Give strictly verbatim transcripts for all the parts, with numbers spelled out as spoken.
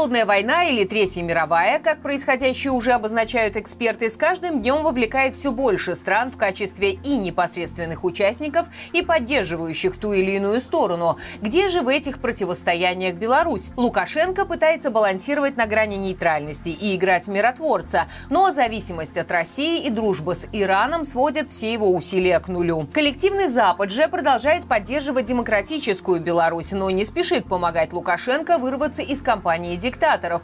Холодная война или Третья мировая, как происходящее уже обозначают эксперты, с каждым днем вовлекает все больше стран в качестве и непосредственных участников, и поддерживающих ту или иную сторону. Где же в этих противостояниях Беларусь? Лукашенко пытается балансировать на грани нейтральности и играть в миротворца, но зависимость от России и дружба с Ираном сводят все его усилия к нулю. Коллективный Запад же продолжает поддерживать демократическую Беларусь, но не спешит помогать Лукашенко вырваться из компании диктаторов,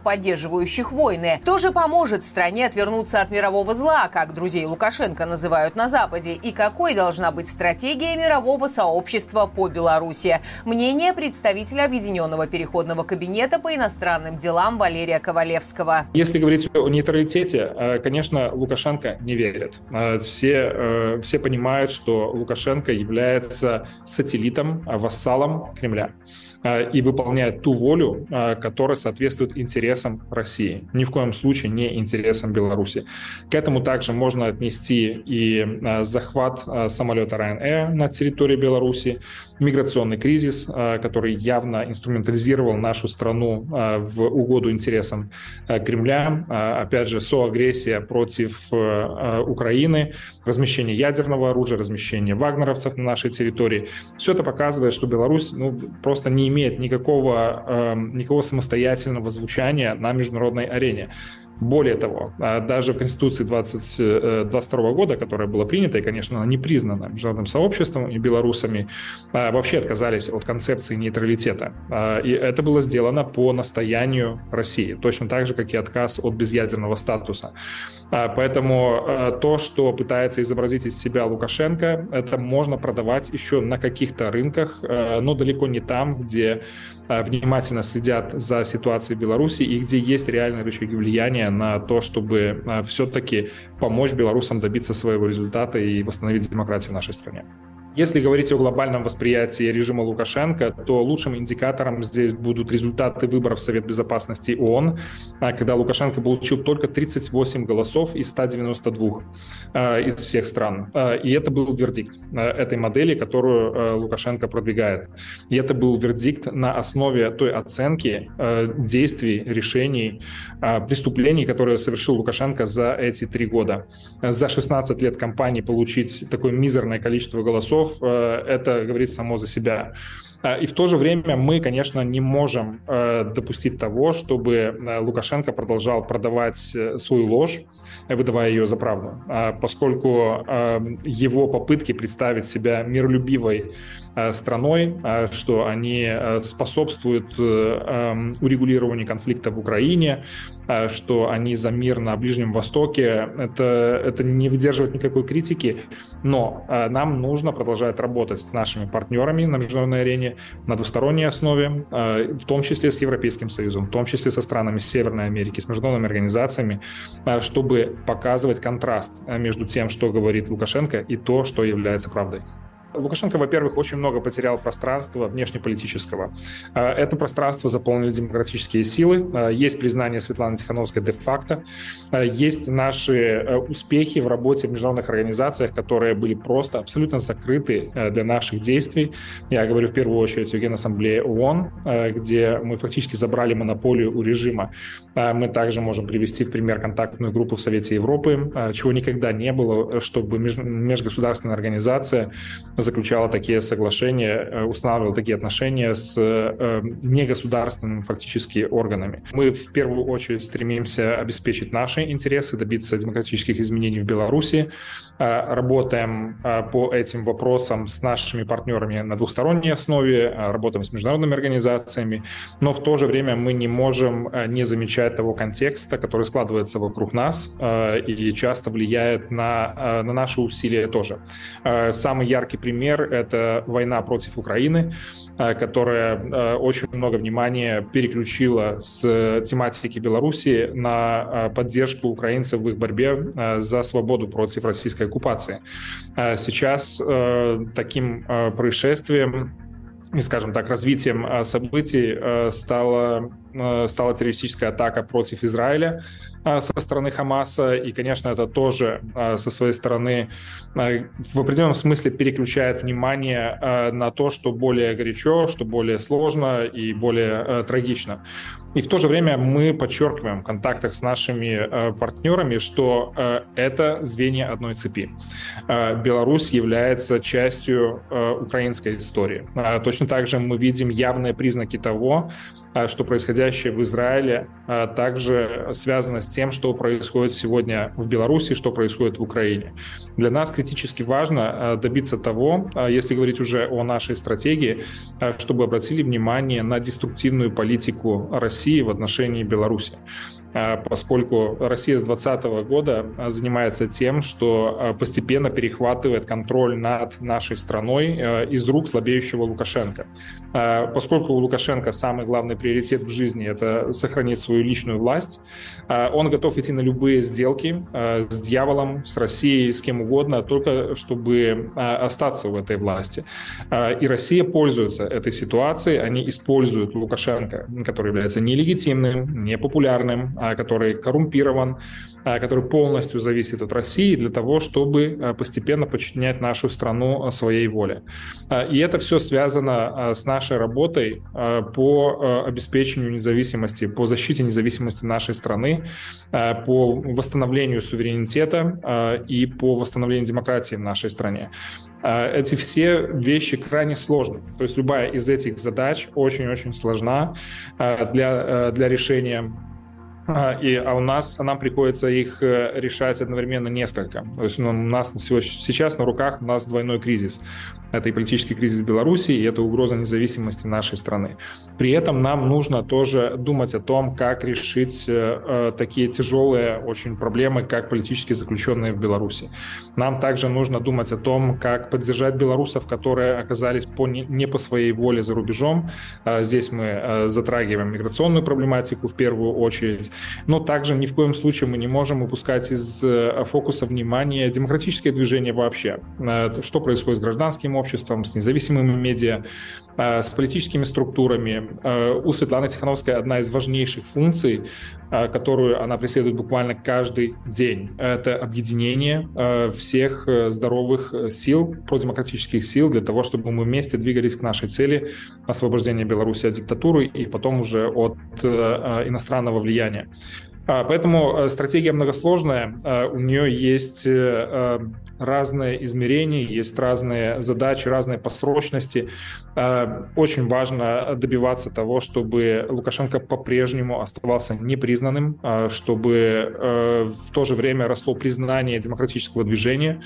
поддерживающих войны. Тоже поможет стране отвернуться от мирового зла, как друзей Лукашенко называют на Западе, и какой должна быть стратегия мирового сообщества по Беларуси. Мнение представителя Объединенного Переходного Кабинета по иностранным делам Валерия Ковалевского. Если говорить о нейтралитете, конечно, Лукашенко не верит. Все, все понимают, что Лукашенко является сателлитом, вассалом Кремля и выполняет ту волю, которая соответствует интересам России. Ни в коем случае не интересам Беларуси. К этому также можно отнести и захват самолета Ryanair на территории Беларуси, миграционный кризис, который явно инструментализировал нашу страну в угоду интересам Кремля, опять же, соагрессия против Украины, размещение ядерного оружия, размещение вагнеровцев на нашей территории. Все это показывает, что Беларусь ну, просто не имеет никакого, никакого самостоятельного звучания на международной арене. Более того, даже в Конституции двадцать двадцать второго года, которая была принята и, конечно, она не признана международным сообществом и белорусами, вообще отказались от концепции нейтралитета. И это было сделано по настоянию России, точно так же, как и отказ от безъядерного статуса. Поэтому то, что пытается изобразить из себя Лукашенко, это можно продавать еще на каких-то рынках, но далеко не там, где внимательно следят за ситуацией в Беларуси и где есть реальные рычаги влияния на то, чтобы все-таки помочь белорусам добиться своего результата и восстановить демократию в нашей стране. Если говорить о глобальном восприятии режима Лукашенко, то лучшим индикатором здесь будут результаты выборов в Совет Безопасности ООН, когда Лукашенко получил только тридцать восемь голосов из ста девяноста двух из всех стран. И это был вердикт этой модели, которую Лукашенко продвигает. И это был вердикт на основе той оценки действий, решений, преступлений, которые совершил Лукашенко за эти три года. За шестнадцать лет кампании получить такое мизерное количество голосов, это говорит само за себя. И в то же время мы, конечно, не можем допустить того, чтобы Лукашенко продолжал продавать свою ложь, выдавая ее за правду, поскольку его попытки представить себя миролюбивой страной, что они способствуют урегулированию конфликта в Украине, что они за мир на Ближнем Востоке, это, это не выдерживает никакой критики, но нам нужно продолжать работать с нашими партнерами на международной арене, на двусторонней основе, в том числе с Европейским Союзом, в том числе со странами Северной Америки, с международными организациями, чтобы показывать контраст между тем, что говорит Лукашенко, и то, что является правдой. Лукашенко, во-первых, очень много потерял пространства внешнеполитического. Это пространство заполнили демократические силы. Есть признание Светланы Тихановской де-факто. Есть наши успехи в работе в международных организациях, которые были просто абсолютно закрыты для наших действий. Я говорю в первую очередь о Генассамблее ООН, где мы фактически забрали монополию у режима. Мы также можем привести в пример контактную группу в Совете Европы, чего никогда не было, чтобы межгосударственная организация заключала такие соглашения, устанавливала такие отношения с негосударственными фактически органами. Мы в первую очередь стремимся обеспечить наши интересы, добиться демократических изменений в Беларуси. Работаем по этим вопросам с нашими партнерами на двусторонней основе, работаем с международными организациями, но в то же время мы не можем не замечать того контекста, который складывается вокруг нас и часто влияет на, на наши усилия тоже. Самый яркий пример Пример – это война против Украины, которая очень много внимания переключила с тематики Беларуси на поддержку украинцев в их борьбе за свободу против российской оккупации. Сейчас таким происшествием и, скажем так, развитием событий стало стала террористическая атака против Израиля со стороны Хамаса, и, конечно, это тоже со своей стороны в определенном смысле переключает внимание на то, что более горячо, что более сложно и более трагично. И в то же время мы подчеркиваем в контактах с нашими партнерами, что это звенья одной цепи. Беларусь является частью украинской истории. Точно так же мы видим явные признаки того, что происходящее в Израиле также связано с тем, что происходит сегодня в Беларуси, что происходит в Украине. Для нас критически важно добиться того, если говорить уже о нашей стратегии, чтобы обратили внимание на деструктивную политику России в отношении Беларуси, поскольку Россия с двадцатого года занимается тем, что постепенно перехватывает контроль над нашей страной из рук слабеющего Лукашенко. Поскольку у Лукашенко самый главный приоритет в жизни – это сохранить свою личную власть, он готов идти на любые сделки с дьяволом, с Россией, с кем угодно, только чтобы остаться в этой власти. И Россия пользуется этой ситуацией, они используют Лукашенко, который является нелегитимным, непопулярным, который коррумпирован, который полностью зависит от России, для того, чтобы постепенно подчинять нашу страну своей воле. И это все связано с нашей работой по обеспечению независимости, по защите независимости нашей страны, по восстановлению суверенитета и по восстановлению демократии в нашей стране. Эти все вещи крайне сложны. То есть любая из этих задач очень-очень сложна для, для решения. И, а у нас, нам приходится их решать одновременно несколько. То есть у нас сейчас на руках у нас двойной кризис. Это и политический кризис Беларуси, и это угроза независимости нашей страны. При этом нам нужно тоже думать о том, как решить такие тяжелые очень проблемы, как политические заключенные в Беларуси. Нам также нужно думать о том, как поддержать белорусов, которые оказались по, не по своей воле за рубежом. Здесь мы затрагиваем миграционную проблематику в первую очередь. Но также ни в коем случае мы не можем упускать из фокуса внимания демократическое движение вообще. Что происходит с гражданским обществом, с независимыми медиа, с политическими структурами. У Светланы Тихановской одна из важнейших функций, которую она преследует буквально каждый день. Это объединение всех здоровых сил, продемократических сил, для того, чтобы мы вместе двигались к нашей цели освобождения Беларуси от диктатуры и потом уже от иностранного влияния. Поэтому стратегия многосложная, у нее есть разные измерения, есть разные задачи, разные по срочности. Очень важно добиваться того, чтобы Лукашенко по-прежнему оставался непризнанным, чтобы в то же время росло признание демократического движения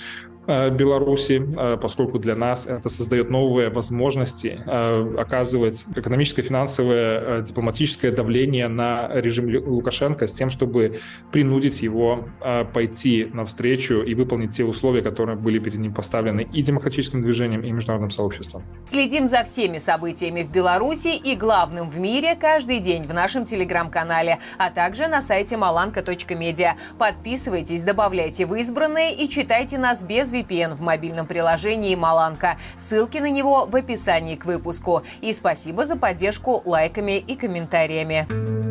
Беларуси, поскольку для нас это создает новые возможности оказывать экономическое, финансовое, дипломатическое давление на режим Лукашенко с тем, чтобы принудить его пойти навстречу и выполнить те условия, которые были перед ним поставлены и демократическим движением, и международным сообществом. Следим за всеми событиями в Беларуси и главным в мире каждый день в нашем телеграм-канале, а также на сайте маланка точка медиа. Подписывайтесь, добавляйте в избранные и читайте нас без ви пи эн в мобильном приложении «Маланка». Ссылки на него в описании к выпуску. И спасибо за поддержку лайками и комментариями.